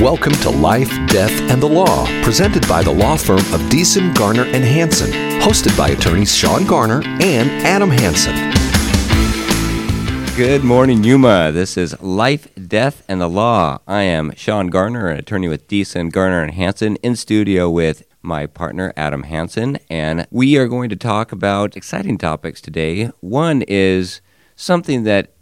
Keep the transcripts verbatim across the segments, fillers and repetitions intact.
Welcome to Life, Death, and the Law, presented by the law firm of Deason, Garner, and Hanson, hosted by attorneys Sean Garner and Adam Hanson. Good morning, Yuma. This is Life, Death, and the Law. I am Sean Garner, an attorney with Deason, Garner, and Hanson, in studio with my partner, Adam Hanson, and we are going to talk about exciting topics today. One is something that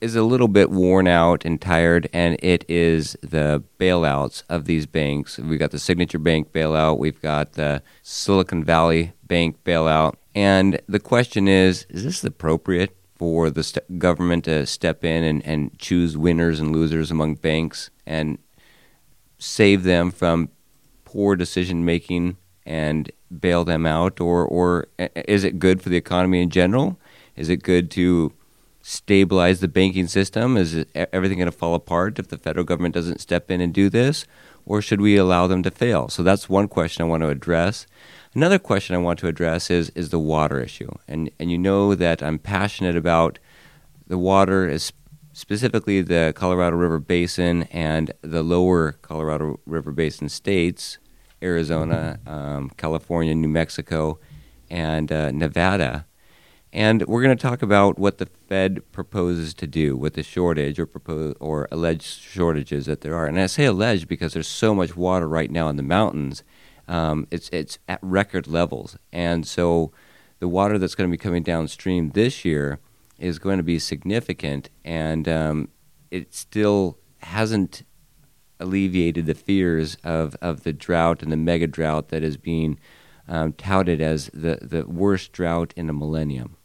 is a little bit worn out and tired, and it is the bailouts of these banks. We've got the Signature Bank bailout. We've got the Silicon Valley Bank bailout. And the question is, is this appropriate for the st- government to step in and, and choose winners and losers among banks and save them from poor decision-making and bail them out? Or, or is it good for the economy in general? Is it good to stabilize the banking system? Is it, everything going to fall apart if the federal government doesn't step in and do this? Or should we allow them to fail? So that's one question I want to address. Another question I want to address is is the water issue. And and you know that I'm passionate about the water, is specifically the Colorado River Basin and the lower Colorado River Basin states, Arizona, um, California, New Mexico, and uh, Nevada. And we're going to talk about what the Fed proposes to do with the shortage or propose, or alleged shortages that there are. And I say alleged because there's so much water right now in the mountains. Um, it's it's at record levels, and so the water that's going to be coming downstream this year is going to be significant, and um, it still hasn't alleviated the fears of, of the drought and the mega drought that is being um, touted as the, the worst drought in a millennium.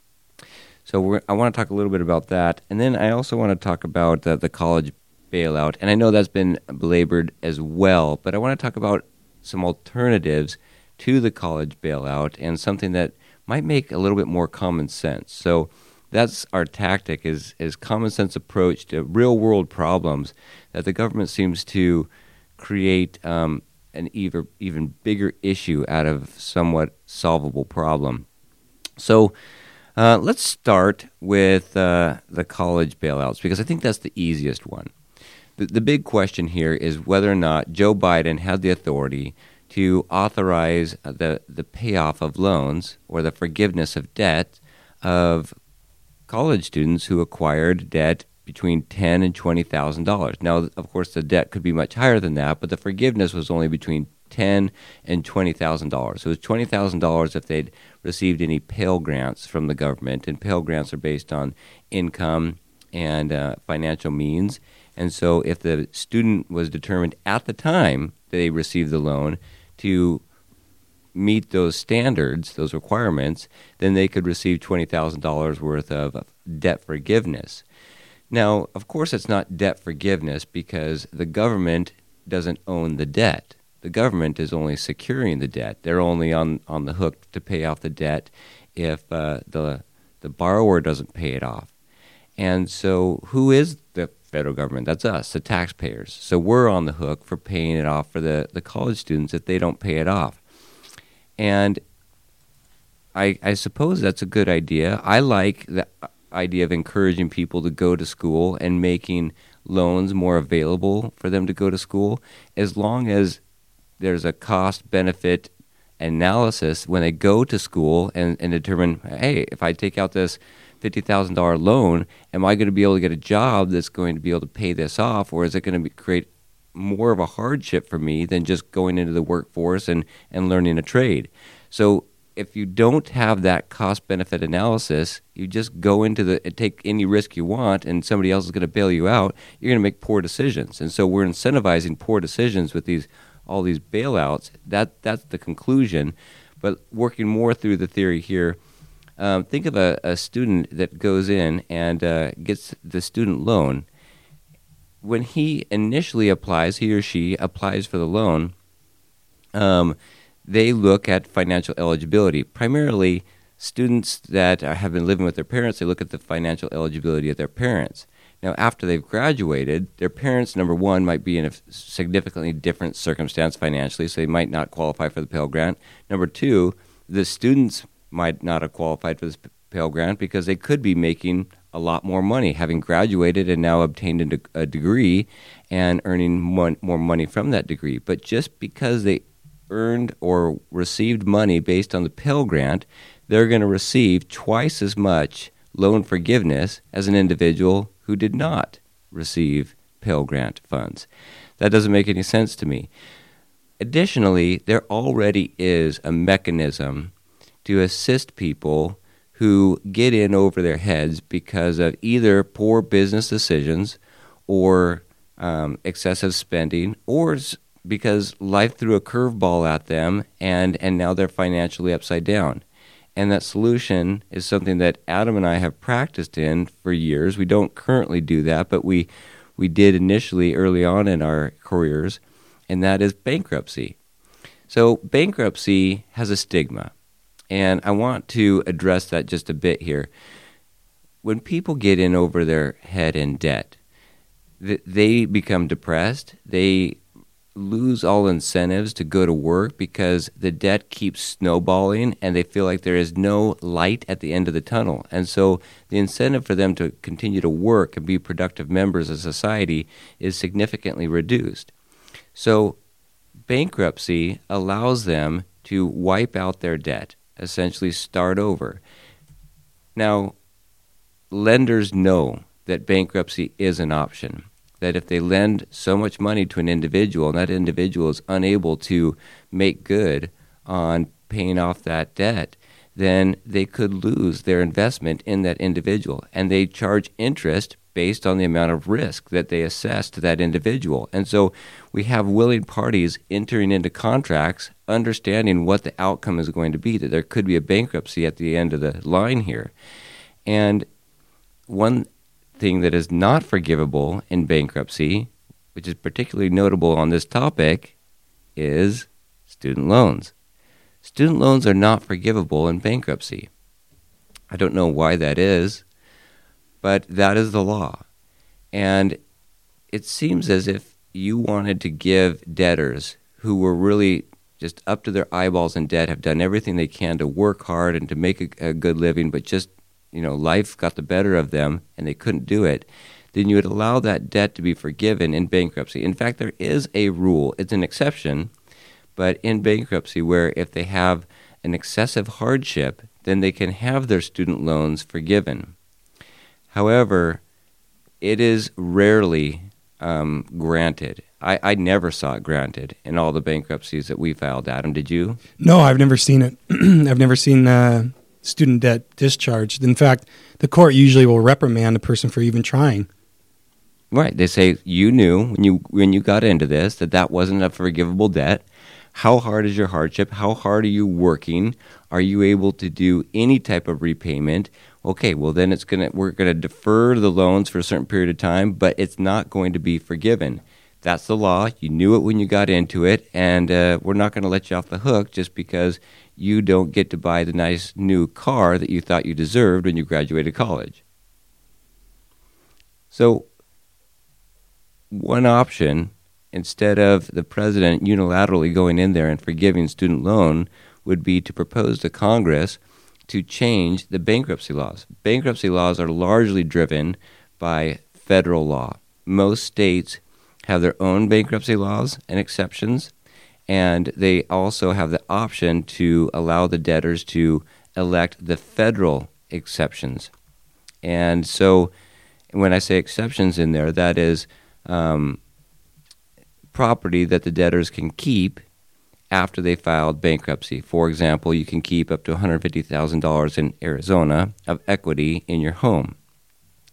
So we're, I want to talk a little bit about that, and then I also want to talk about the, the college bailout, and I know that's been belabored as well, but I want to talk about some alternatives to the college bailout and something that might make a little bit more common sense. So that's our tactic, is is common sense approach to real world problems that the government seems to create um, an even, even bigger issue out of somewhat solvable problem. So uh, let's start with uh, the college bailouts, because I think that's the easiest one. The big question here is whether or not Joe Biden had the authority to authorize the, the payoff of loans or the forgiveness of debt of college students who acquired debt between ten thousand dollars and twenty thousand dollars. Now, of course, the debt could be much higher than that, but the forgiveness was only between ten thousand dollars and twenty thousand dollars. So it was twenty thousand dollars if they'd received any Pell Grants from the government, and Pell Grants are based on income and uh, financial means. And so if the student was determined at the time they received the loan to meet those standards, those requirements, then they could receive twenty thousand dollars worth of debt forgiveness. Now, of course, it's not debt forgiveness because the government doesn't own the debt. The government is only securing the debt. They're only on, on the hook to pay off the debt if uh, the the borrower doesn't pay it off. And so who is the federal government? That's us, the taxpayers. So we're on the hook for paying it off for the, the college students if they don't pay it off. And I, I suppose that's a good idea. I like the idea of encouraging people to go to school and making loans more available for them to go to school, as long as there's a cost-benefit analysis when they go to school and, and determine, hey, if I take out this fifty thousand dollars loan, am I going to be able to get a job that's going to be able to pay this off, or is it going to be, create more of a hardship for me than just going into the workforce and, and learning a trade? So if you don't have that cost-benefit analysis, you just go into the, take any risk you want, and somebody else is going to bail you out, you're going to make poor decisions. And so we're incentivizing poor decisions with these all these bailouts. That that's the conclusion. But working more through the theory here, Um, think of a, a student that goes in and uh, gets the student loan. When he initially applies, he or she applies for the loan, um, they look at financial eligibility. Primarily, students that are, have been living with their parents, they look at the financial eligibility of their parents. Now, after they've graduated, their parents, number one, might be in a significantly different circumstance financially, so they might not qualify for the Pell Grant. Number two, the students might not have qualified for this Pell Grant because they could be making a lot more money, having graduated and now obtained a, de- a degree and earning mon- more money from that degree. But just because they earned or received money based on the Pell Grant, they're going to receive twice as much loan forgiveness as an individual who did not receive Pell Grant funds. That doesn't make any sense to me. Additionally, there already is a mechanism to assist people who get in over their heads because of either poor business decisions or um, excessive spending, or because life threw a curveball at them and, and now they're financially upside down. And that solution is something that Adam and I have practiced in for years. We don't currently do that, but we, we did initially early on in our careers, and that is bankruptcy. So bankruptcy has a stigma, and I want to address that just a bit here. When people get in over their head in debt, th- they become depressed. They lose all incentives to go to work because the debt keeps snowballing, and they feel like there is no light at the end of the tunnel. And so the incentive for them to continue to work and be productive members of society is significantly reduced. So bankruptcy allows them to wipe out their debt, essentially start over. Now, lenders know that bankruptcy is an option, that if they lend so much money to an individual and that individual is unable to make good on paying off that debt, then they could lose their investment in that individual. And they charge interest based on the amount of risk that they assess to that individual. And so we have willing parties entering into contracts, understanding what the outcome is going to be, that there could be a bankruptcy at the end of the line here. And one thing that is not forgivable in bankruptcy, which is particularly notable on this topic, is student loans. Student loans are not forgivable in bankruptcy. I don't know why that is, but that is the law. And it seems as if you wanted to give debtors who were really just up to their eyeballs in debt, have done everything they can to work hard and to make a, a good living, but just, you know, life got the better of them and they couldn't do it, then you would allow that debt to be forgiven in bankruptcy. In fact, there is a rule, it's an exception, but in bankruptcy where if they have an excessive hardship, then they can have their student loans forgiven. However, it is rarely um, granted. I, I never saw it granted in all the bankruptcies that we filed. Adam, did you? No, I've never seen it. I've never seen uh, student debt discharged. In fact, the court usually will reprimand a person for even trying. Right. They say, you knew when you when you got into this that that wasn't a forgivable debt. How hard is your hardship? How hard are you working? Are you able to do any type of repayment? Okay, well then it's gonna we're gonna defer the loans for a certain period of time, but it's not going to be forgiven. That's the law. You knew it when you got into it, and uh, we're not going to let you off the hook just because you don't get to buy the nice new car that you thought you deserved when you graduated college. So, one option, instead of the president unilaterally going in there and forgiving student loan, would be to propose to Congress to change the bankruptcy laws. Bankruptcy laws are largely driven by federal law. Most states have their own bankruptcy laws and exceptions, and they also have the option to allow the debtors to elect the federal exceptions. And so when I say exceptions in there, that is um, property that the debtors can keep after they filed bankruptcy. For example, you can keep up to one hundred fifty thousand dollars in Arizona of equity in your home.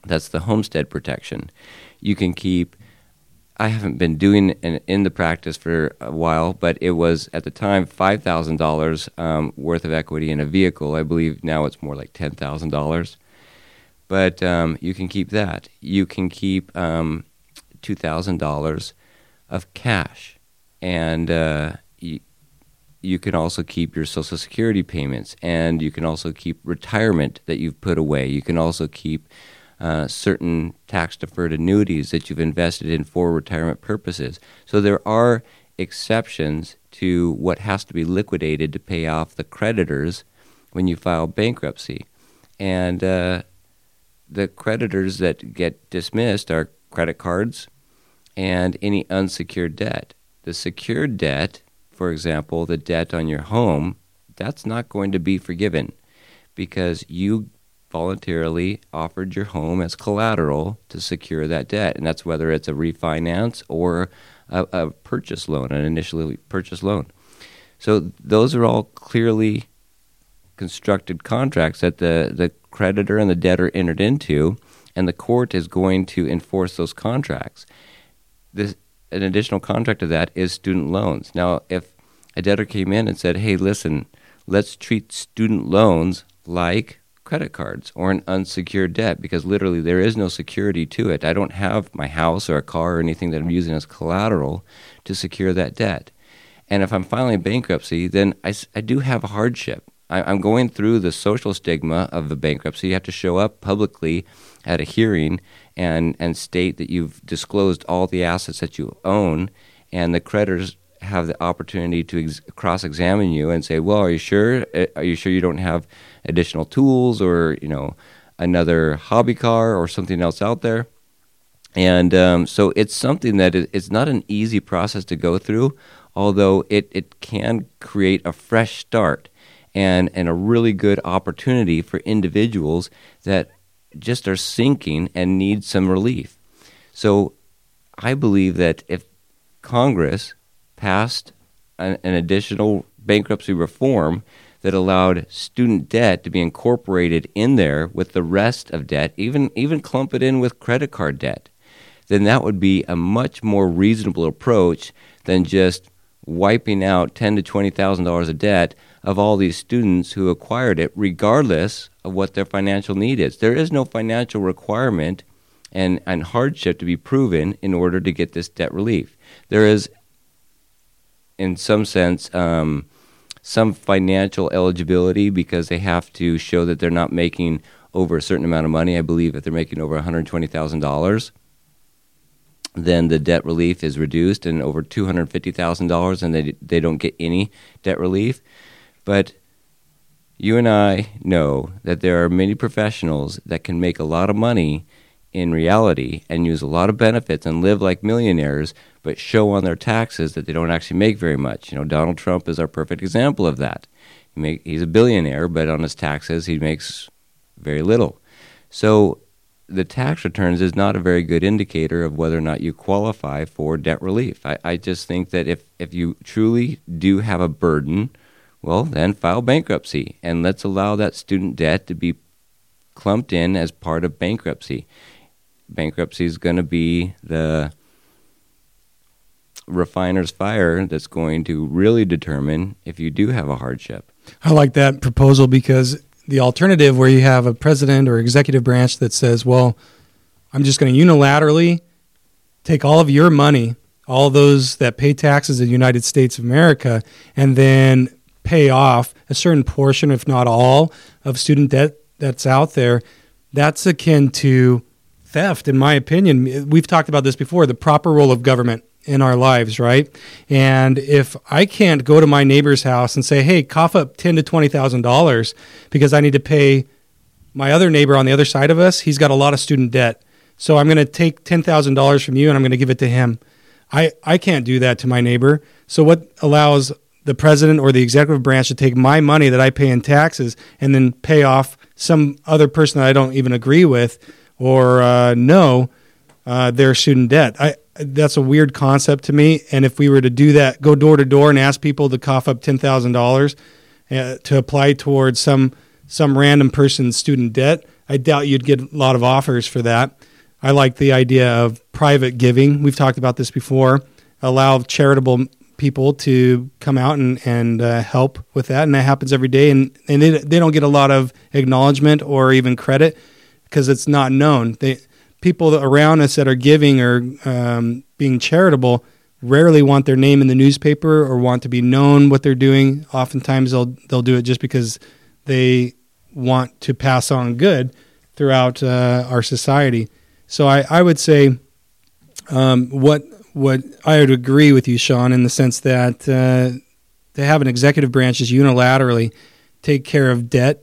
That's the homestead protection. You can keep, I haven't been doing it in the practice for a while, but it was at the time five thousand dollars um, worth of equity in a vehicle. I believe now it's more like ten thousand dollars. But um, you can keep that. You can keep um, two thousand dollars of cash, and uh, you, you can also keep your Social Security payments, and you can also keep retirement that you've put away. You can also keep Uh, certain tax-deferred annuities that you've invested in for retirement purposes. So there are exceptions to what has to be liquidated to pay off the creditors when you file bankruptcy. And uh, the creditors that get dismissed are credit cards and any unsecured debt. The secured debt, for example, the debt on your home, that's not going to be forgiven because you voluntarily offered your home as collateral to secure that debt. And that's whether it's a refinance or a, a purchase loan, an initially purchase loan. So those are all clearly constructed contracts that the, the creditor and the debtor entered into, and the court is going to enforce those contracts. This, an additional contract to that is student loans. Now, if a debtor came in and said, hey, listen, let's treat student loans like credit cards or an unsecured debt because literally there is no security to it. I don't have my house or a car or anything that I'm using as collateral to secure that debt. And if I'm filing bankruptcy, then I, I do have a hardship. I, I'm going through the social stigma of the bankruptcy. You have to show up publicly at a hearing and, and state that you've disclosed all the assets that you own, and the creditors have the opportunity to ex- cross-examine you and say, well, are you sure? Are you sure you don't have additional tools or, you know, another hobby car or something else out there? And um, so it's something that is, it's not an easy process to go through, although it, it can create a fresh start and, and a really good opportunity for individuals that just are sinking and need some relief. So I believe that if Congress passed an, an additional bankruptcy reform that allowed student debt to be incorporated in there with the rest of debt, even even clump it in with credit card debt, then that would be a much more reasonable approach than just wiping out ten thousand dollars to twenty thousand dollars of debt of all these students who acquired it, regardless of what their financial need is. There is no financial requirement and, and hardship to be proven in order to get this debt relief. There is, in some sense, um, some financial eligibility because they have to show that they're not making over a certain amount of money. I believe if they're making over one hundred twenty thousand dollars, then the debt relief is reduced, and over two hundred fifty thousand dollars, and they they don't get any debt relief. But you and I know that there are many professionals that can make a lot of money in reality and use a lot of benefits and live like millionaires, but show on their taxes that they don't actually make very much. You know, Donald Trump is our perfect example of that. He make, he's a billionaire, but on his taxes, he makes very little. So the tax returns is not a very good indicator of whether or not you qualify for debt relief. I, I just think that if, if you truly do have a burden, well, then file bankruptcy, and let's allow that student debt to be clumped in as part of bankruptcy. Bankruptcy is going to be the refiner's fire that's going to really determine if you do have a hardship. I like that proposal because the alternative where you have a president or executive branch that says, well, I'm just going to unilaterally take all of your money, all those that pay taxes in the United States of America, and then pay off a certain portion, if not all, of student debt that's out there, that's akin to theft, in my opinion. We've talked about this before, the proper role of government in our lives, right? And if I can't go to my neighbor's house and say, hey, cough up ten thousand dollars to twenty thousand dollars because I need to pay my other neighbor on the other side of us, he's got a lot of student debt, so I'm going to take ten thousand dollars from you and I'm going to give it to him. I, I can't do that to my neighbor. So what allows the president or the executive branch to take my money that I pay in taxes and then pay off some other person that I don't even agree with or uh, know uh, their student debt? I, that's a weird concept to me. And if we were to do that, go door to door and ask people to cough up ten thousand dollars uh, to apply towards some some random person's student debt, I doubt you'd get a lot of offers for that. I like the idea of private giving. We've talked about this before. Allow charitable people to come out and, and uh, help with that. And that happens every day. And, and they, they don't get a lot of acknowledgement or even credit, because it's not known. They, people around us that are giving or um, being charitable rarely want their name in the newspaper or want to be known what they're doing. Oftentimes they'll they'll do it just because they want to pass on good throughout uh, our society. So I, I would say um, what what I would agree with you, Sean, in the sense that uh, to have an executive branch is unilaterally take care of debt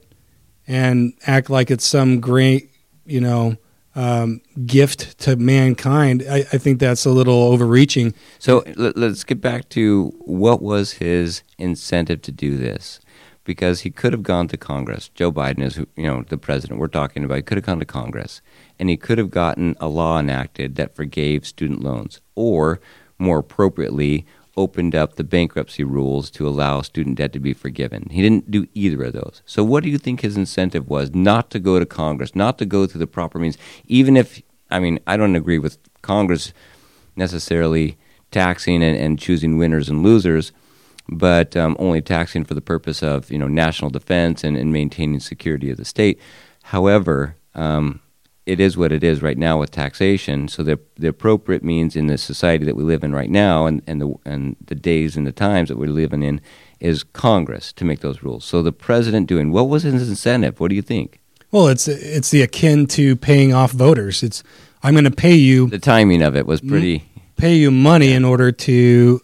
and act like it's some great you know, um, gift to mankind, I, I think that's a little overreaching. So let, let's get back to what was his incentive to do this, because he could have gone to Congress. Joe Biden is, you know, the president we're talking about. He could have gone to Congress, and he could have gotten a law enacted that forgave student loans, or more appropriately, opened up the bankruptcy rules to allow student debt to be forgiven. He didn't do either of those. So what do you think his incentive was? Not to go to Congress, not to go through the proper means, even if, I mean, I don't agree with Congress necessarily taxing and, and choosing winners and losers, but um, only taxing for the purpose of, you know, national defense and, and maintaining security of the state. However, um, it is what it is right now with taxation. So the the appropriate means in the society that we live in right now, and, and the and the days and the times that we're living in, is Congress to make those rules. So the president doing, what was his incentive? What do you think? Well, it's it's the akin to paying off voters. It's, I'm going to pay you. The timing of it was pretty. Pay you money yeah. in order to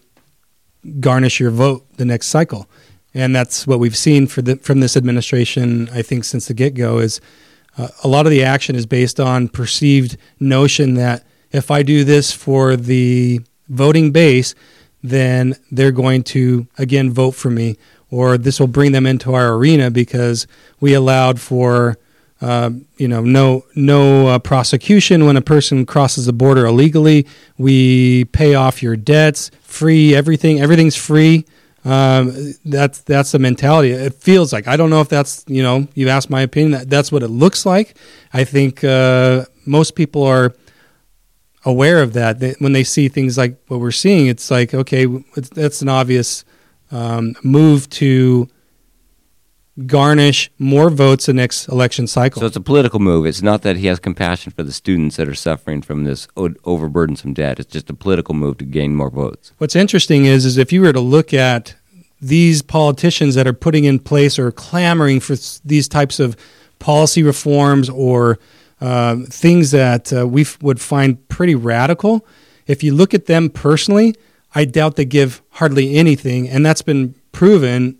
garnish your vote the next cycle, and that's what we've seen for the, from this administration. I think since the get-go is uh, a lot of the action is based on perceived notion that if I do this for the voting base, then they're going to again vote for me, or this will bring them into our arena because we allowed for uh, you know no no uh, prosecution when a person crosses the border illegally. We pay off your debts. Free everything, everything's free. Um, that's that's the mentality. It feels like, I don't know if that's, you know, you asked my opinion. That, that's what it looks like. I think uh, most people are aware of that. They, when they see things like what we're seeing, it's like, okay, it's, that's an obvious um, move to garnish more votes the next election cycle. So it's a political move. It's not that he has compassion for the students that are suffering from this o- overburdensome debt. It's just a political move to gain more votes. What's interesting is, is if you were to look at these politicians that are putting in place or clamoring for s- these types of policy reforms or uh, things that uh, we f- would find pretty radical, if you look at them personally, I doubt they give hardly anything, and that's been proven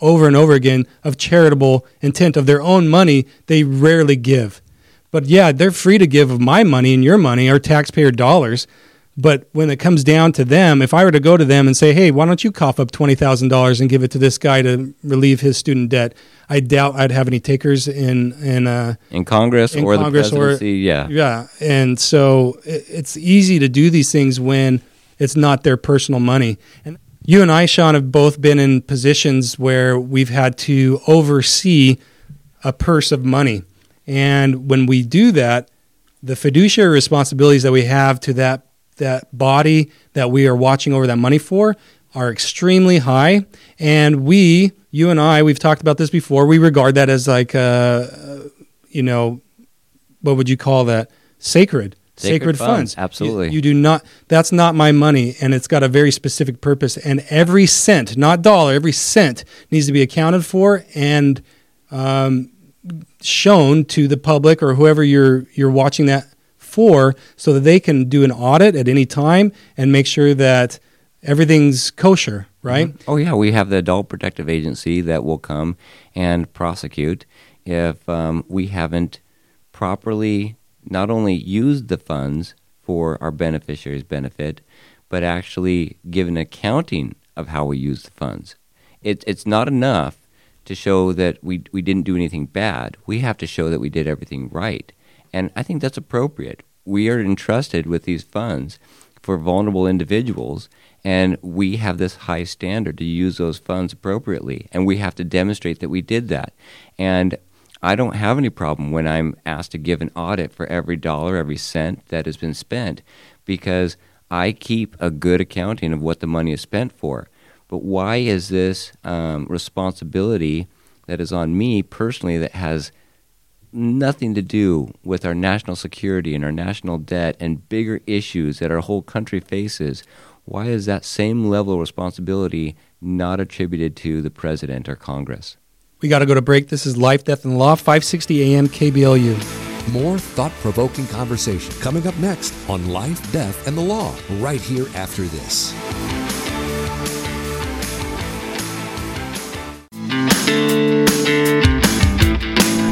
over and over again, of charitable intent. Of their own money, they rarely give. But yeah, they're free to give of my money and your money, our taxpayer dollars. But when it comes down to them, if I were to go to them and say, hey, why don't you cough up twenty thousand dollars and give it to this guy to relieve his student debt, I doubt I'd have any takers in in, uh, in Congress in or Congress the presidency. Or, yeah. Yeah. And so it's easy to do these things when it's not their personal money. And you and I, Sean, have both been in positions where we've had to oversee a purse of money. And when we do that, the fiduciary responsibilities that we have to that that body that we are watching over that money for are extremely high. And we, you and I, we've talked about this before, we regard that as like, a, you know, what would you call that? Sacred. Sacred, Sacred funds. funds. Absolutely. You, you do not, that's not my money, and it's got a very specific purpose. And every cent, not dollar, every cent needs to be accounted for and um, shown to the public or whoever you're you're watching that for, so that they can do an audit at any time and make sure that everything's kosher, right? Mm-hmm. Oh, yeah. We have the Adult Protective Agency that will come and prosecute if um, we haven't properly not only used the funds for our beneficiaries' benefit, but actually give an accounting of how we use the funds. It, it's not enough to show that we we didn't do anything bad. We have to show that we did everything right. And I think that's appropriate. We are entrusted with these funds for vulnerable individuals, and we have this high standard to use those funds appropriately, and we have to demonstrate that we did that. And I don't have any problem when I'm asked to give an audit for every dollar, every cent that has been spent, because I keep a good accounting of what the money is spent for. But why is this um, responsibility that is on me personally that has nothing to do with our national security and our national debt and bigger issues that our whole country faces, why is that same level of responsibility not attributed to the president or Congress? We got to go to break. This is Life, Death, and Law, five sixty A M K B L U. More thought-provoking conversation coming up next on Life, Death, and the Law, right here after this.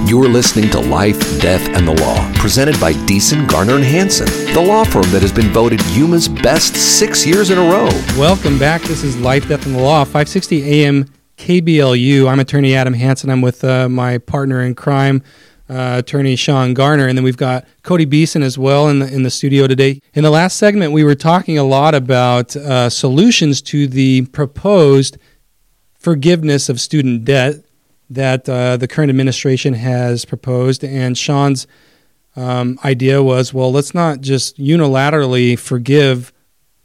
You're listening to Life, Death, and the Law, presented by Deason, Garner, and Hanson, the law firm that has been voted Yuma's best six years in a row. Welcome back. This is Life, Death, and the Law, five sixty A M K B L U. I'm attorney Adam Hanson. I'm with uh, my partner in crime, uh, attorney Sean Garner, and then we've got Cody Beeson as well in the, in the studio today. In the last segment, we were talking a lot about uh, solutions to the proposed forgiveness of student debt that uh, the current administration has proposed. And Sean's um, idea was, well, let's not just unilaterally forgive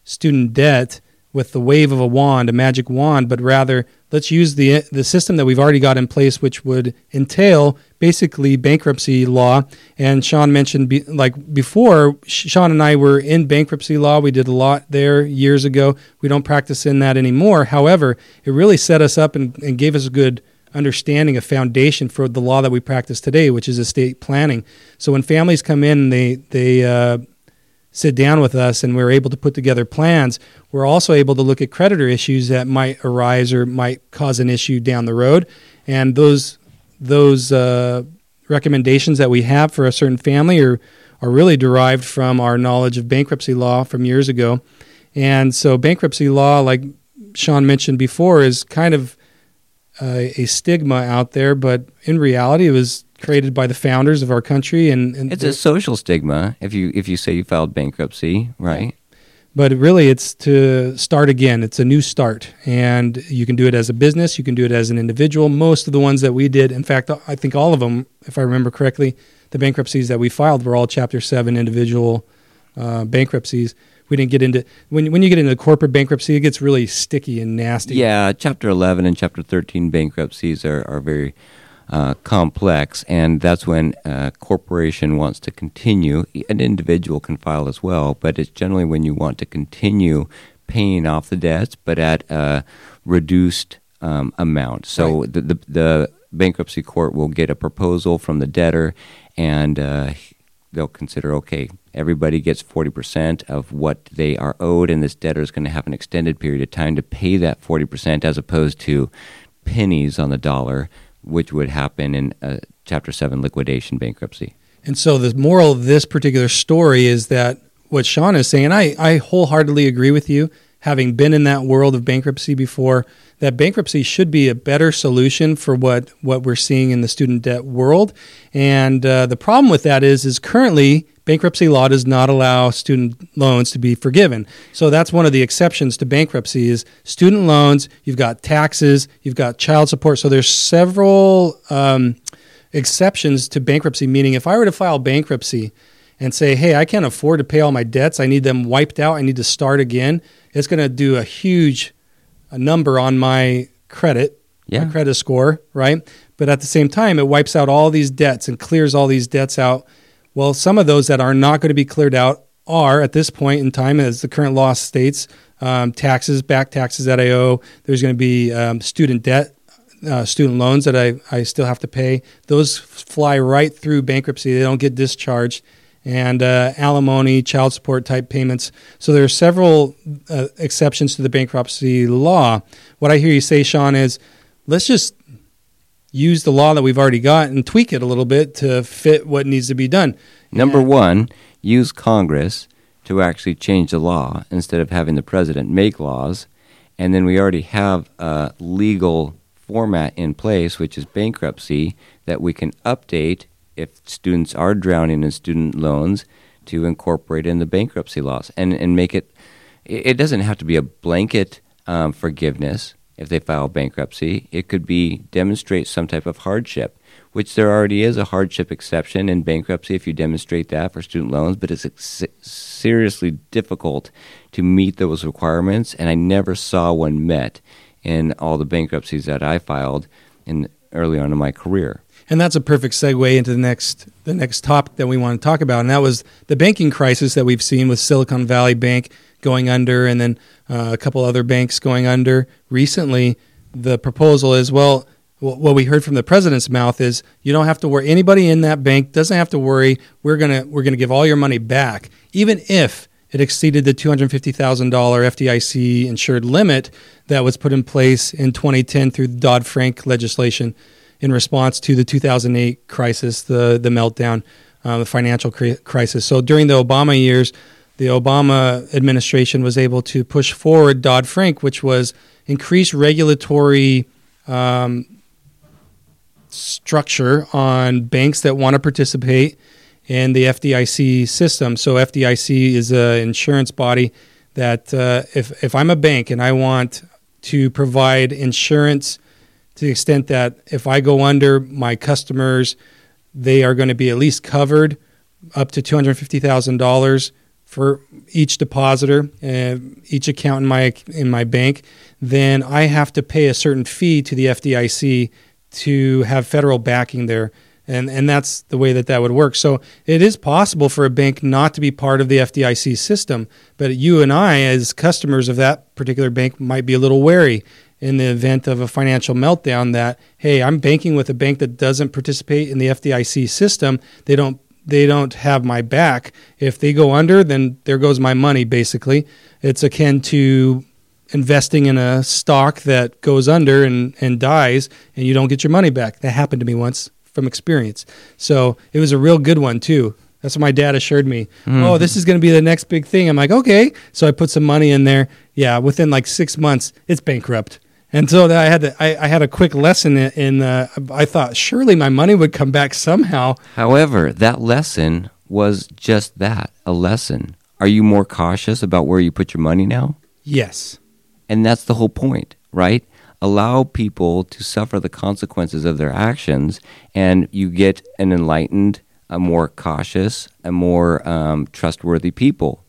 student debt with the wave of a wand, a magic wand, but rather let's use the the system that we've already got in place, which would entail basically bankruptcy law. And Sean mentioned, be, like before, Sean and I were in bankruptcy law. We did a lot there years ago. We don't practice in that anymore. However, it really set us up and, and gave us a good understanding, a foundation for the law that we practice today, which is estate planning. So when families come in and they, they uh, sit down with us and we're able to put together plans, we're also able to look at creditor issues that might arise or might cause an issue down the road. And those those uh, recommendations that we have for a certain family are, are really derived from our knowledge of bankruptcy law from years ago. And so bankruptcy law, like Sean mentioned before, is kind of Uh, a stigma out there, but in reality, it was created by the founders of our country, and, and it's a social stigma. If you if you say you filed bankruptcy, right? But really, it's to start again. It's a new start, and you can do it as a business. You can do it as an individual. Most of the ones that we did, in fact, I think all of them, if I remember correctly, the bankruptcies that we filed were all Chapter seven individual uh, bankruptcies. We didn't get into when when you get into corporate bankruptcy, it gets really sticky and nasty. Yeah, Chapter eleven and Chapter thirteen bankruptcies are are very uh, complex, and that's when a corporation wants to continue. An individual can file as well, but it's generally when you want to continue paying off the debts, but at a reduced um, amount. So right. the, the the bankruptcy court will get a proposal from the debtor, and uh, they'll consider, okay, everybody gets forty percent of what they are owed, and this debtor is going to have an extended period of time to pay that forty percent as opposed to pennies on the dollar, which would happen in a Chapter seven liquidation bankruptcy. And so the moral of this particular story is that what Sean is saying, I, I wholeheartedly agree with you, having been in that world of bankruptcy before, that bankruptcy should be a better solution for what, what we're seeing in the student debt world. And uh, the problem with that is, is currently bankruptcy law does not allow student loans to be forgiven. So that's one of the exceptions to bankruptcy is student loans, you've got taxes, you've got child support. So there's several um, exceptions to bankruptcy, meaning if I were to file bankruptcy and say, hey, I can't afford to pay all my debts, I need them wiped out, I need to start again, it's going to do a huge a number on my credit, yeah. my credit score, right? But at the same time, it wipes out all these debts and clears all these debts out. Well, some of those that are not going to be cleared out are, at this point in time, as the current law states, um, taxes, back taxes that I owe. There's going to be um, student debt, uh, student loans that I, I still have to pay. Those fly right through bankruptcy. They don't get discharged. And uh, alimony, child support type payments. So there are several uh, exceptions to the bankruptcy law. What I hear you say, Sean, is let's just use the law that we've already got and tweak it a little bit to fit what needs to be done. Number and- one, use Congress to actually change the law instead of having the president make laws. And then we already have a legal format in place, which is bankruptcy, that we can update if students are drowning in student loans, to incorporate in the bankruptcy laws and, and make it, it doesn't have to be a blanket um, forgiveness if they file bankruptcy. It could be demonstrate some type of hardship, which there already is a hardship exception in bankruptcy if you demonstrate that for student loans, but it's ex- seriously difficult to meet those requirements, and I never saw one met in all the bankruptcies that I filed in early on in my career. And that's a perfect segue into the next the next topic that we want to talk about, and that was the banking crisis that we've seen with Silicon Valley Bank going under and then uh, a couple other banks going under recently. The proposal is, well, what we heard from the president's mouth is you don't have to worry. Anybody in that bank doesn't have to worry. We're gonna we're gonna give all your money back, even if it exceeded the two hundred fifty thousand dollars F D I C insured limit that was put in place in twenty ten through the Dodd-Frank legislation. in response to the two thousand eight crisis, the the meltdown, uh, the financial cri- crisis. So during the Obama years, the Obama administration was able to push forward Dodd-Frank, which was increased regulatory um, structure on banks that want to participate in the F D I C system. So F D I C is an insurance body that uh, if, if I'm a bank and I want to provide insurance to the extent that if I go under, my customers, they are going to be at least covered up to two hundred fifty thousand dollars for each depositor and each account in my in my bank, then I have to pay a certain fee to the F D I C to have federal backing there. And and that's the way that that would work. So it is possible for a bank not to be part of the F D I C system, but you and I as customers of that particular bank might be a little wary in the event of a financial meltdown that, hey, I'm banking with a bank that doesn't participate in the F D I C system. They don't they don't have my back. If they go under, then there goes my money, basically. It's akin to investing in a stock that goes under and, and dies and you don't get your money back. That happened to me once. From experience. So it was a real good one too. That's what my dad assured me. Mm. Oh, this is going to be the next big thing. I'm like, okay. So I put some money in there. Yeah. Within like six months, it's bankrupt. And so I had to, I, I had a quick lesson in, uh, I thought surely my money would come back somehow. However, that lesson was just that, a lesson. Are you more cautious about where you put your money now? Yes. And that's the whole point, right? Allow people to suffer the consequences of their actions, and you get an enlightened, a more cautious, a more um, trustworthy people.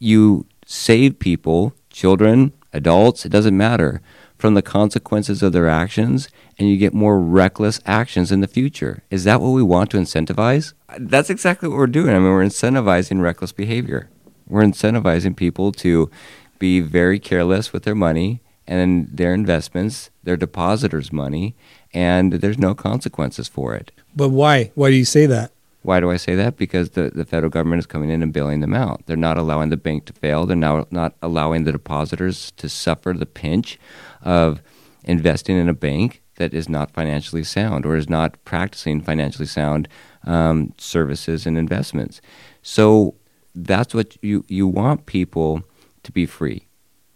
You save people, children, adults, it doesn't matter, from the consequences of their actions, and you get more reckless actions in the future. Is that what we want to incentivize? That's exactly what we're doing. I mean, we're incentivizing reckless behavior. We're incentivizing people to be very careless with their money and their investments, their depositors' money, and there's no consequences for it. But why? Why do you say that? Why do I say that? Because the, the federal government is coming in and bailing them out. They're not allowing the bank to fail. They're not, not allowing the depositors to suffer the pinch of investing in a bank that is not financially sound or is not practicing financially sound um, services and investments. So that's what you, you want people to be free.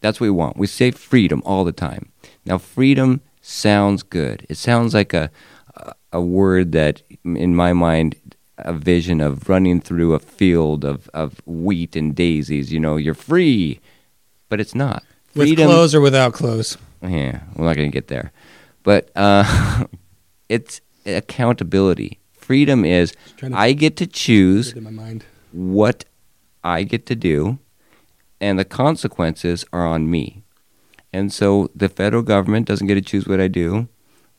That's what we want. We say freedom all the time. Now, freedom sounds good. It sounds like a a word that, in my mind, a vision of running through a field of, of wheat and daisies. You know, you're free, but it's not. Freedom, with clothes or without clothes. Yeah, we're not going to get there. But uh, it's accountability. Freedom is I get to choose what I get to do. And the consequences are on me. And so the federal government doesn't get to choose what I do.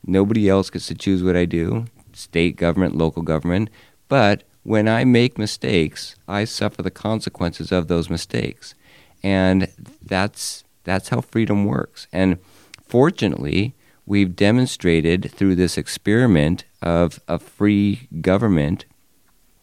Nobody else gets to choose what I do, state government, local government. But when I make mistakes, I suffer the consequences of those mistakes. And that's that's how freedom works. And fortunately, we've demonstrated through this experiment of a free government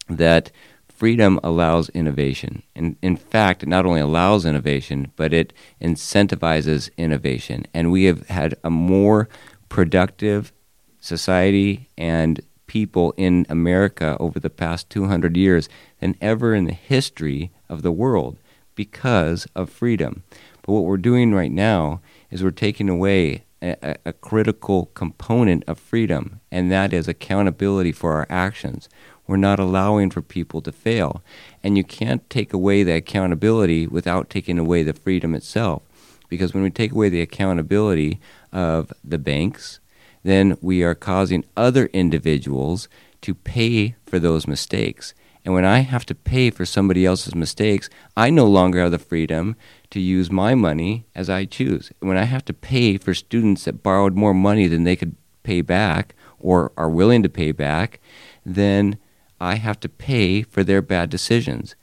that freedom allows innovation. And in fact, it not only allows innovation, but it incentivizes innovation. And we have had a more productive society and people in America over the past two hundred years than ever in the history of the world because of freedom. But what we're doing right now is we're taking away a, a critical component of freedom, and that is accountability for our actions. We're not allowing for people to fail. And you can't take away the accountability without taking away the freedom itself. Because when we take away the accountability of the banks, then we are causing other individuals to pay for those mistakes. And when I have to pay for somebody else's mistakes, I no longer have the freedom to use my money as I choose. When I have to pay for students that borrowed more money than they could pay back or are willing to pay back, then I have to pay for their bad decisions.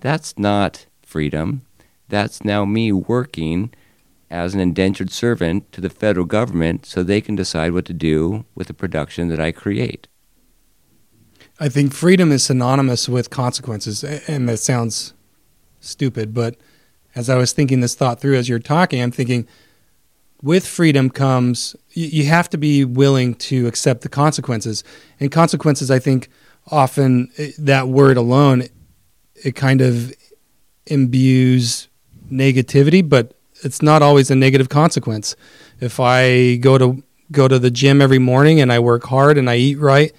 That's not freedom. That's now me working as an indentured servant to the federal government so they can decide what to do with the production that I create. I think freedom is synonymous with consequences, and that sounds stupid, but as I was thinking this thought through as you're talking, I'm thinking, with freedom comes, you have to be willing to accept the consequences. And consequences, I think, often that word alone, it kind of imbues negativity, but it's not always a negative consequence. If I go to go to the gym every morning and I work hard and I eat right,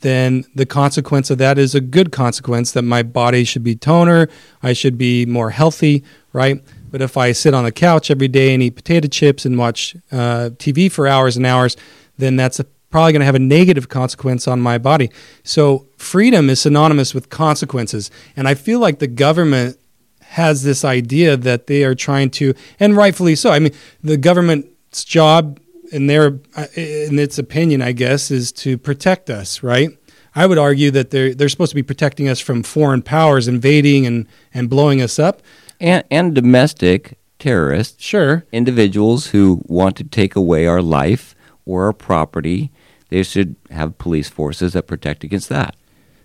then the consequence of that is a good consequence, that my body should be toner, I should be more healthy, right? But if I sit on the couch every day and eat potato chips and watch uh, T V for hours and hours, then that's a, probably going to have a negative consequence on my body. So freedom is synonymous with consequences. And I feel like the government has this idea that they are trying to, and rightfully so. I mean, the government's job, in their, in its opinion, I guess, is to protect us, right? I would argue that they're they're supposed to be protecting us from foreign powers invading and, and blowing us up, and and domestic terrorists, sure, individuals who want to take away our life or our property. They should have police forces that protect against that.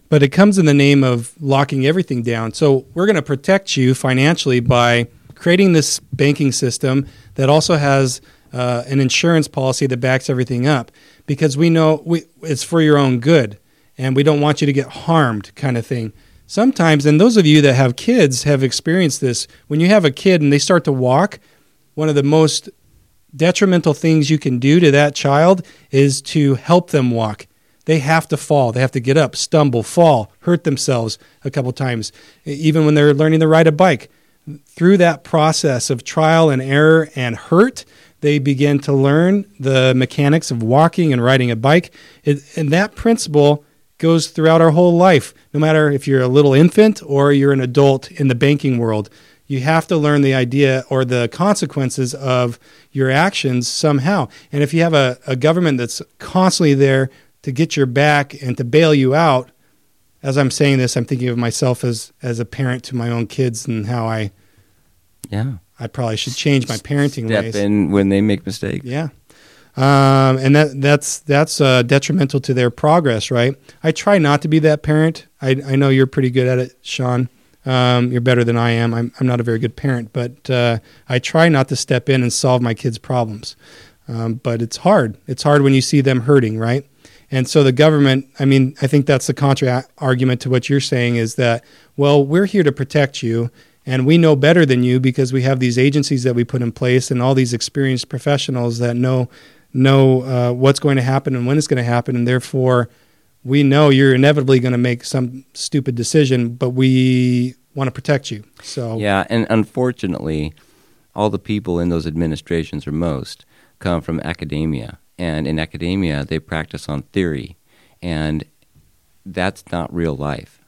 But it comes in the name of locking everything down. So we're going to protect you financially by creating this banking system that also has uh, an insurance policy that backs everything up, because we know we, it's for your own good and we don't want you to get harmed, kind of thing. Sometimes, and those of you that have kids have experienced this, when you have a kid and they start to walk, one of the most detrimental things you can do to that child is to help them walk. They have to fall. They have to get up, stumble, fall, hurt themselves a couple times, even when they're learning to ride a bike. Through that process of trial and error and hurt, they begin to learn the mechanics of walking and riding a bike. It, and that principle goes throughout our whole life, no matter if you're a little infant or you're an adult in the banking world. You have to learn the idea or the consequences of your actions somehow. And if you have a, a government that's constantly there to get your back and to bail you out, as I'm saying this, I'm thinking of myself as as a parent to my own kids and how I, yeah, I probably should change my parenting Step ways. Step in when they make mistakes. Yeah, um, and that that's that's uh, detrimental to their progress, right? I try not to be that parent. I I know you're pretty good at it, Sean. Um, you're better than I am. I'm I'm not a very good parent, but uh, I try not to step in and solve my kids' problems. Um, but it's hard. It's hard when you see them hurting, right? And so the government, I mean, I think that's the contra argument to what you're saying, is that, well, we're here to protect you and we know better than you because we have these agencies that we put in place and all these experienced professionals that know know uh, what's going to happen and when it's going to happen, and therefore we know you're inevitably going to make some stupid decision, but we want to protect you. So yeah, and unfortunately, all the people in those administrations, or most, come from academia. And in academia, they practice on theory, and that's not real life.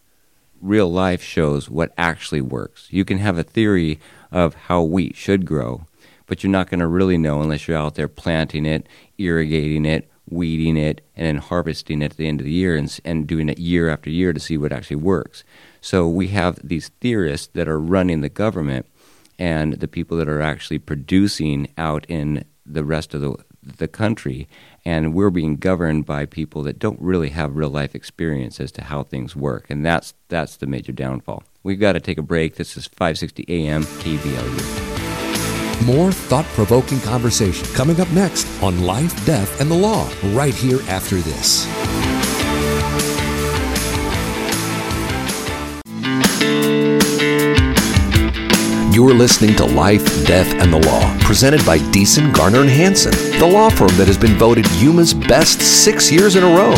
Real life shows what actually works. You can have a theory of how wheat should grow, but you're not going to really know unless you're out there planting it, irrigating it, weeding it, and then harvesting it at the end of the year and, and doing it year after year to see what actually works. So we have these theorists that are running the government, and the people that are actually producing out in the rest of the the country, and we're being governed by people that don't really have real life experience as to how things work, and that's that's the major downfall. We've got to take a break. This is five sixty A M K V L U. More thought-provoking conversation coming up next on Life, Death, and the Law, right here after this. You're listening to Life, Death, and the Law, presented by Deason, Garner, and Hanson, the law firm that has been voted Yuma's best six years in a row.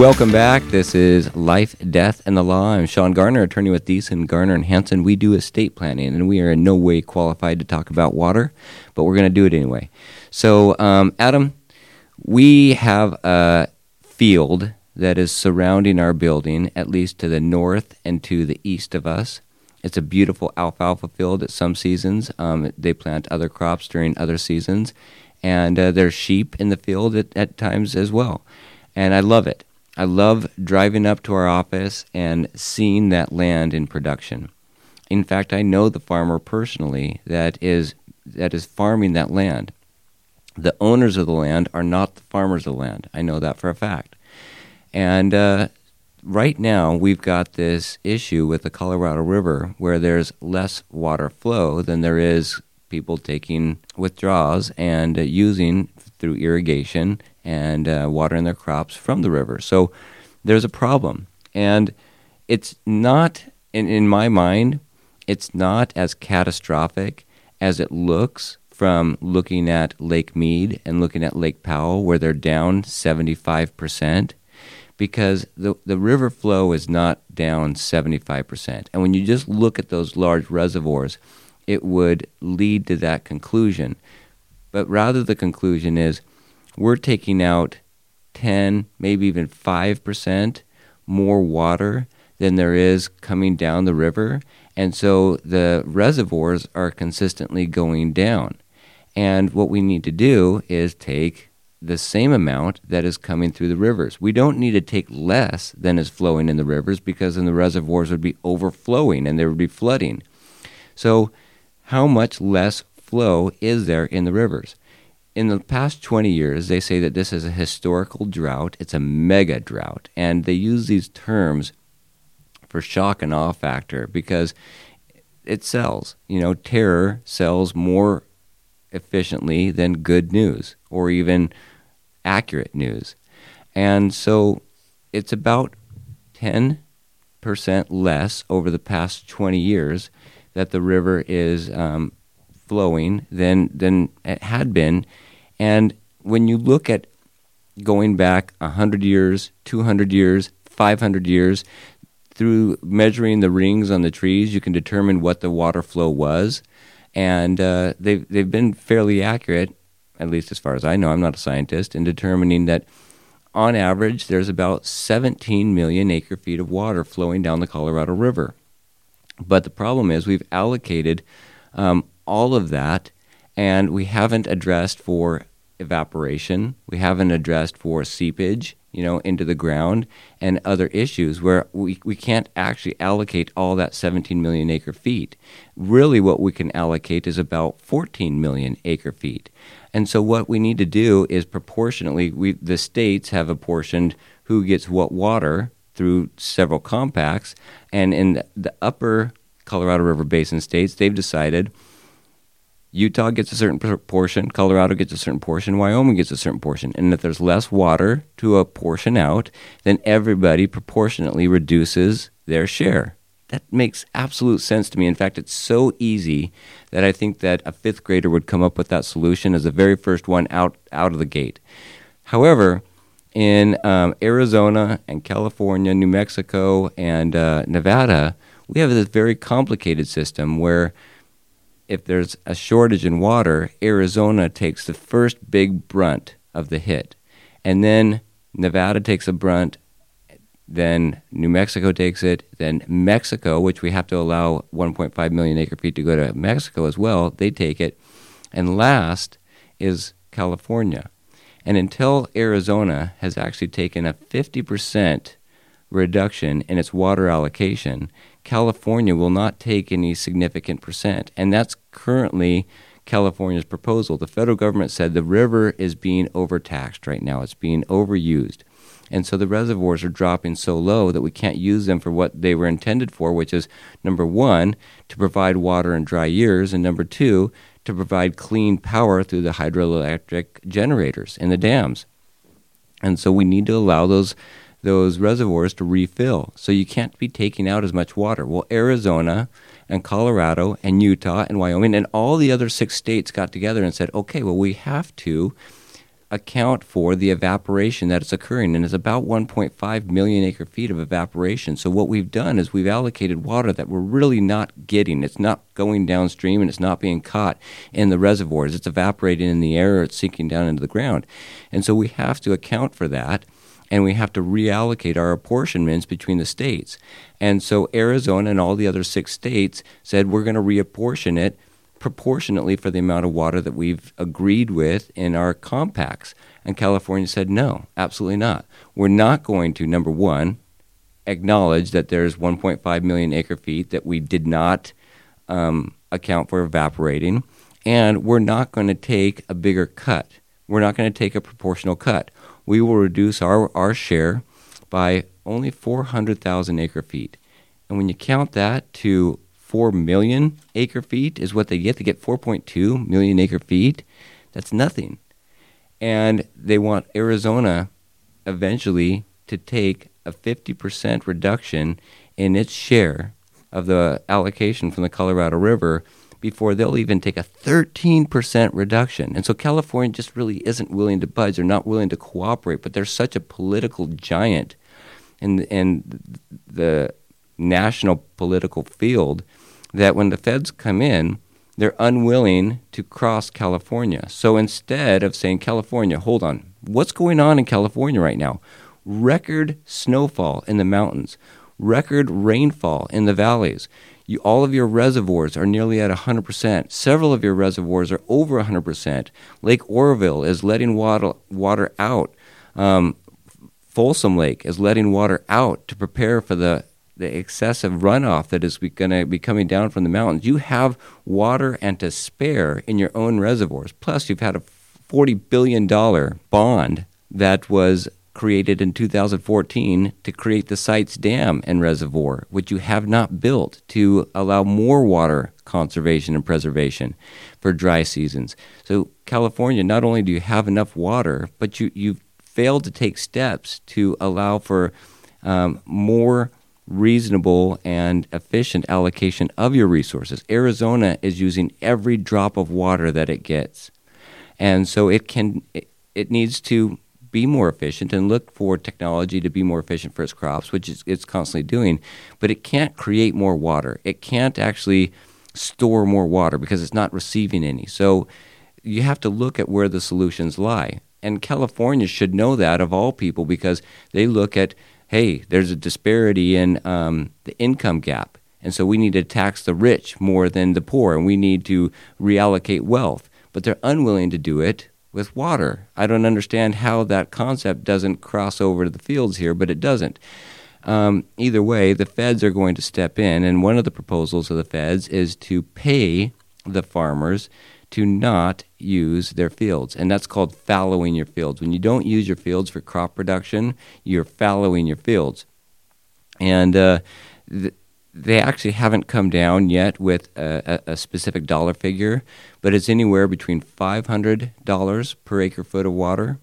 Welcome back. This is Life, Death, and the Law. I'm Sean Garner, attorney with Deason, Garner, and Hanson. We do estate planning, and we are in no way qualified to talk about water, but we're going to do it anyway. So, um, Adam, we have a field that is surrounding our building, at least to the north and to the east of us. It's a beautiful alfalfa field at some seasons. Um, they plant other crops during other seasons. And uh, there's sheep in the field at, at times as well. And I love it. I love driving up to our office and seeing that land in production. In fact, I know the farmer personally that is that is farming that land. The owners of the land are not the farmers of the land. I know that for a fact. And uh right now, we've got this issue with the Colorado River where there's less water flow than there is people taking withdrawals and uh, using through irrigation and uh, watering their crops from the river. So there's a problem. And it's not, in, in my mind, it's not as catastrophic as it looks from looking at Lake Mead and looking at Lake Powell, where they're down seventy-five percent, because the the river flow is not down seventy-five percent. And when you just look at those large reservoirs, it would lead to that conclusion. But rather the conclusion is we're taking out ten, maybe even five percent more water than there is coming down the river. And so the reservoirs are consistently going down. And what we need to do is take the same amount that is coming through the rivers. We don't need to take less than is flowing in the rivers, because then the reservoirs would be overflowing and there would be flooding. So how much less flow is there in the rivers? In the past twenty years, they say that this is a historical drought. It's a mega drought. And they use these terms for shock and awe factor because it sells. You know, terror sells more efficiently than good news or even accurate news. And so it's about ten percent less over the past twenty years that the river is um, flowing than than it had been. And when you look at going back one hundred years, two hundred years, five hundred years, through measuring the rings on the trees, you can determine what the water flow was, and uh, they've they've been fairly accurate, at least as far as I know. I'm not a scientist, in determining that on average there's about seventeen million acre feet of water flowing down the Colorado River. But the problem is we've allocated um, all of that, and we haven't addressed for evaporation. We haven't addressed for seepage, you know, into the ground and other issues where we, we can't actually allocate all that seventeen million acre feet. Really what we can allocate is about fourteen million acre feet. And so what we need to do is proportionately, we the states have apportioned who gets what water through several compacts, and in the upper Colorado River Basin states, they've decided Utah gets a certain portion, Colorado gets a certain portion, Wyoming gets a certain portion, and if there's less water to apportion out, then everybody proportionately reduces their share. That makes absolute sense to me. In fact, it's so easy that I think that a fifth grader would come up with that solution as the very first one out, out of the gate. However, in um, Arizona and California, New Mexico, and uh, Nevada, we have this very complicated system where if there's a shortage in water, Arizona takes the first big brunt of the hit. And then Nevada takes a brunt, then New Mexico takes it, then Mexico, which we have to allow one point five million acre feet to go to Mexico as well, they take it. And last is California. And until Arizona has actually taken a fifty percent reduction in its water allocation, California will not take any significant percent, and that's currently California's proposal. The federal government said the river is being overtaxed right now. It's being overused, and so the reservoirs are dropping so low that we can't use them for what they were intended for, which is, number one, to provide water in dry years, and number two, to provide clean power through the hydroelectric generators in the dams. And so we need to allow those those reservoirs to refill. So you can't be taking out as much water. Well, Arizona and Colorado and Utah and Wyoming and all the other six states got together and said, okay, well, we have to account for the evaporation that is occurring, and it's about one point five million acre feet of evaporation. So what we've done is we've allocated water that we're really not getting. It's not going downstream, and it's not being caught in the reservoirs. It's evaporating in the air, or it's sinking down into the ground. And so we have to account for that, and we have to reallocate our apportionments between the states. And so Arizona and all the other six states said we're going to reapportion it proportionately for the amount of water that we've agreed with in our compacts. And California said, no, absolutely not. We're not going to, number one, acknowledge that there's one point five million acre feet that we did not um, account for evaporating, and we're not going to take a bigger cut. We're not going to take a proportional cut. We will reduce our, our share by only four hundred thousand acre feet. And when you count that to four million acre feet is what they get. They get four point two million acre feet. That's nothing. And they want Arizona eventually to take a fifty percent reduction in its share of the allocation from the Colorado River before they'll even take a thirteen percent reduction. And so California just really isn't willing to budge. They're not willing to cooperate, but they're such a political giant in, in the national political field that when the feds come in, they're unwilling to cross California. So instead of saying, California, hold on, what's going on in California right now? Record snowfall in the mountains, record rainfall in the valleys. You, all of your reservoirs are nearly at one hundred percent. Several of your reservoirs are over one hundred percent. Lake Oroville is letting water, water out. Um, Folsom Lake is letting water out to prepare for the, the excessive runoff that is going to be coming down from the mountains. You have water and to spare in your own reservoirs. Plus, you've had a forty billion dollars bond that was created in two thousand fourteen to create the Sites Dam and Reservoir, which you have not built to allow more water conservation and preservation for dry seasons. So California, not only do you have enough water, but you, you've failed to take steps to allow for um, more reasonable and efficient allocation of your resources. Arizona is using every drop of water that it gets. And so it can, it, it needs to be more efficient and look for technology to be more efficient for its crops, which is, it's constantly doing, but it can't create more water. It can't actually store more water because it's not receiving any. So you have to look at where the solutions lie. And California should know that, of all people, because they look at, hey, there's a disparity in um, the income gap, and so we need to tax the rich more than the poor, and we need to reallocate wealth. But they're unwilling to do it with water. I don't understand how that concept doesn't cross over to the fields here, but it doesn't. Um, either way, the feds are going to step in, and one of the proposals of the feds is to pay the farmers to not use their fields, and that's called fallowing your fields. When you don't use your fields for crop production, you're fallowing your fields. And uh, th- they actually haven't come down yet with a, a, a specific dollar figure, but it's anywhere between five hundred dollars per acre foot of water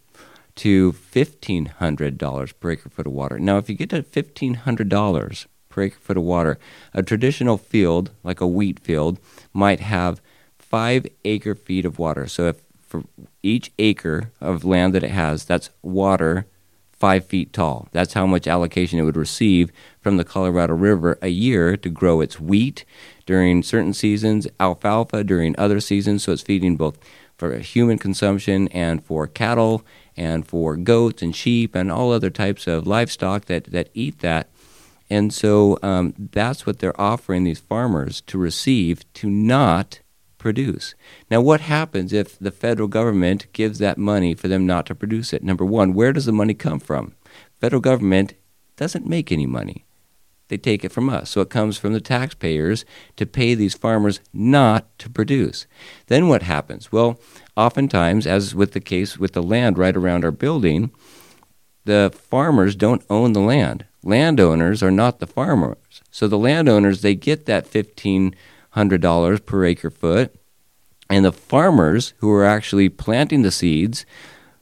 to fifteen hundred dollars per acre foot of water. Now, if you get to fifteen hundred dollars per acre foot of water, a traditional field, like a wheat field, might have five acre feet of water. So if for each acre of land that it has, that's water five feet tall. That's how much allocation it would receive from the Colorado River a year to grow its wheat during certain seasons, alfalfa during other seasons. So it's feeding both for human consumption and for cattle and for goats and sheep and all other types of livestock that, that eat that. And so um, that's what they're offering these farmers to receive, to not produce. Now, what happens if the federal government gives that money for them not to produce it? Number one, where does the money come from? Federal government doesn't make any money. They take it from us. So it comes from the taxpayers to pay these farmers not to produce. Then what happens? Well, oftentimes, as with the case with the land right around our building, the farmers don't own the land. Landowners are not the farmers. So the landowners, they get that fifteen hundred dollars per acre foot, and the farmers who are actually planting the seeds,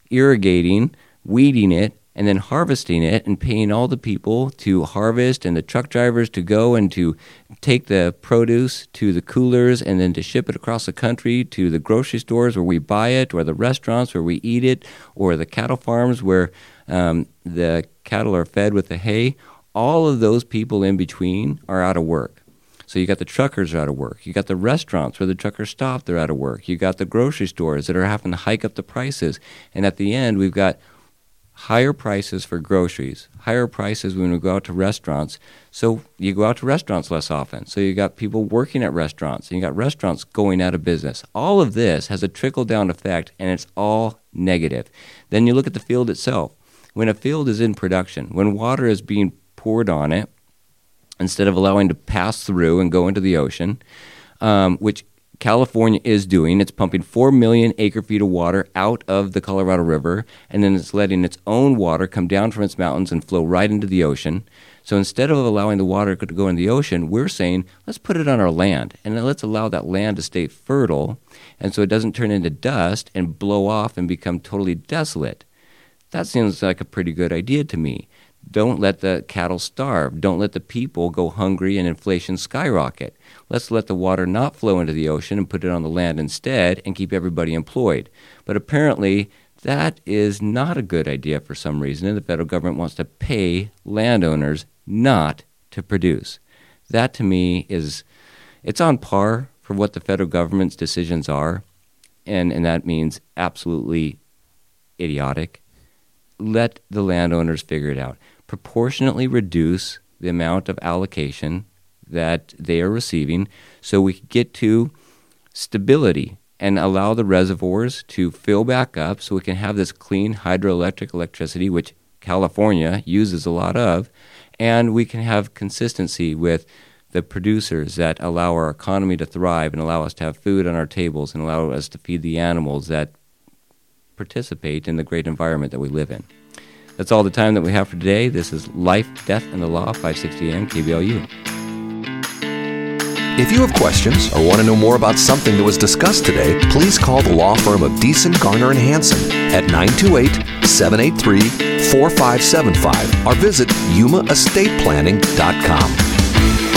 irrigating, weeding it, and then harvesting it and paying all the people to harvest and the truck drivers to go and to take the produce to the coolers and then to ship it across the country to the grocery stores where we buy it, or the restaurants where we eat it, or the cattle farms where um, the cattle are fed with the hay. All of those people in between are out of work. So you got the truckers are out of work. You got the restaurants where the truckers stop, they're out of work. You got the grocery stores that are having to hike up the prices. And at the end, we've got higher prices for groceries, higher prices when we go out to restaurants. So you go out to restaurants less often. So you got people working at restaurants, and you got restaurants going out of business. All of this has a trickle-down effect, and it's all negative. Then you look at the field itself. When a field is in production, when water is being poured on it, instead of allowing to pass through and go into the ocean, um, which California is doing. It's pumping four million acre feet of water out of the Colorado River, and then it's letting its own water come down from its mountains and flow right into the ocean. So instead of allowing the water to go in the ocean, we're saying, let's put it on our land, and let's allow that land to stay fertile, and so it doesn't turn into dust and blow off and become totally desolate. That seems like a pretty good idea to me. Don't let the cattle starve. Don't let the people go hungry and inflation skyrocket. Let's let the water not flow into the ocean and put it on the land instead and keep everybody employed. But apparently that is not a good idea for some reason, and the federal government wants to pay landowners not to produce. That to me is, it's on par for what the federal government's decisions are, and, and that means absolutely idiotic. Let the landowners figure it out. Proportionately reduce the amount of allocation that they are receiving so we could get to stability and allow the reservoirs to fill back up so we can have this clean hydroelectric electricity, which California uses a lot of, and we can have consistency with the producers that allow our economy to thrive and allow us to have food on our tables and allow us to feed the animals that participate in the great environment that we live in. That's all the time that we have for today. This is Life, Death, and the Law, five sixty A M K B L U. If you have questions or want to know more about something that was discussed today, please call the law firm of Deason, Garner, and Hanson at nine two eight, seven eight three, four five seven five or visit yuma estate planning dot com.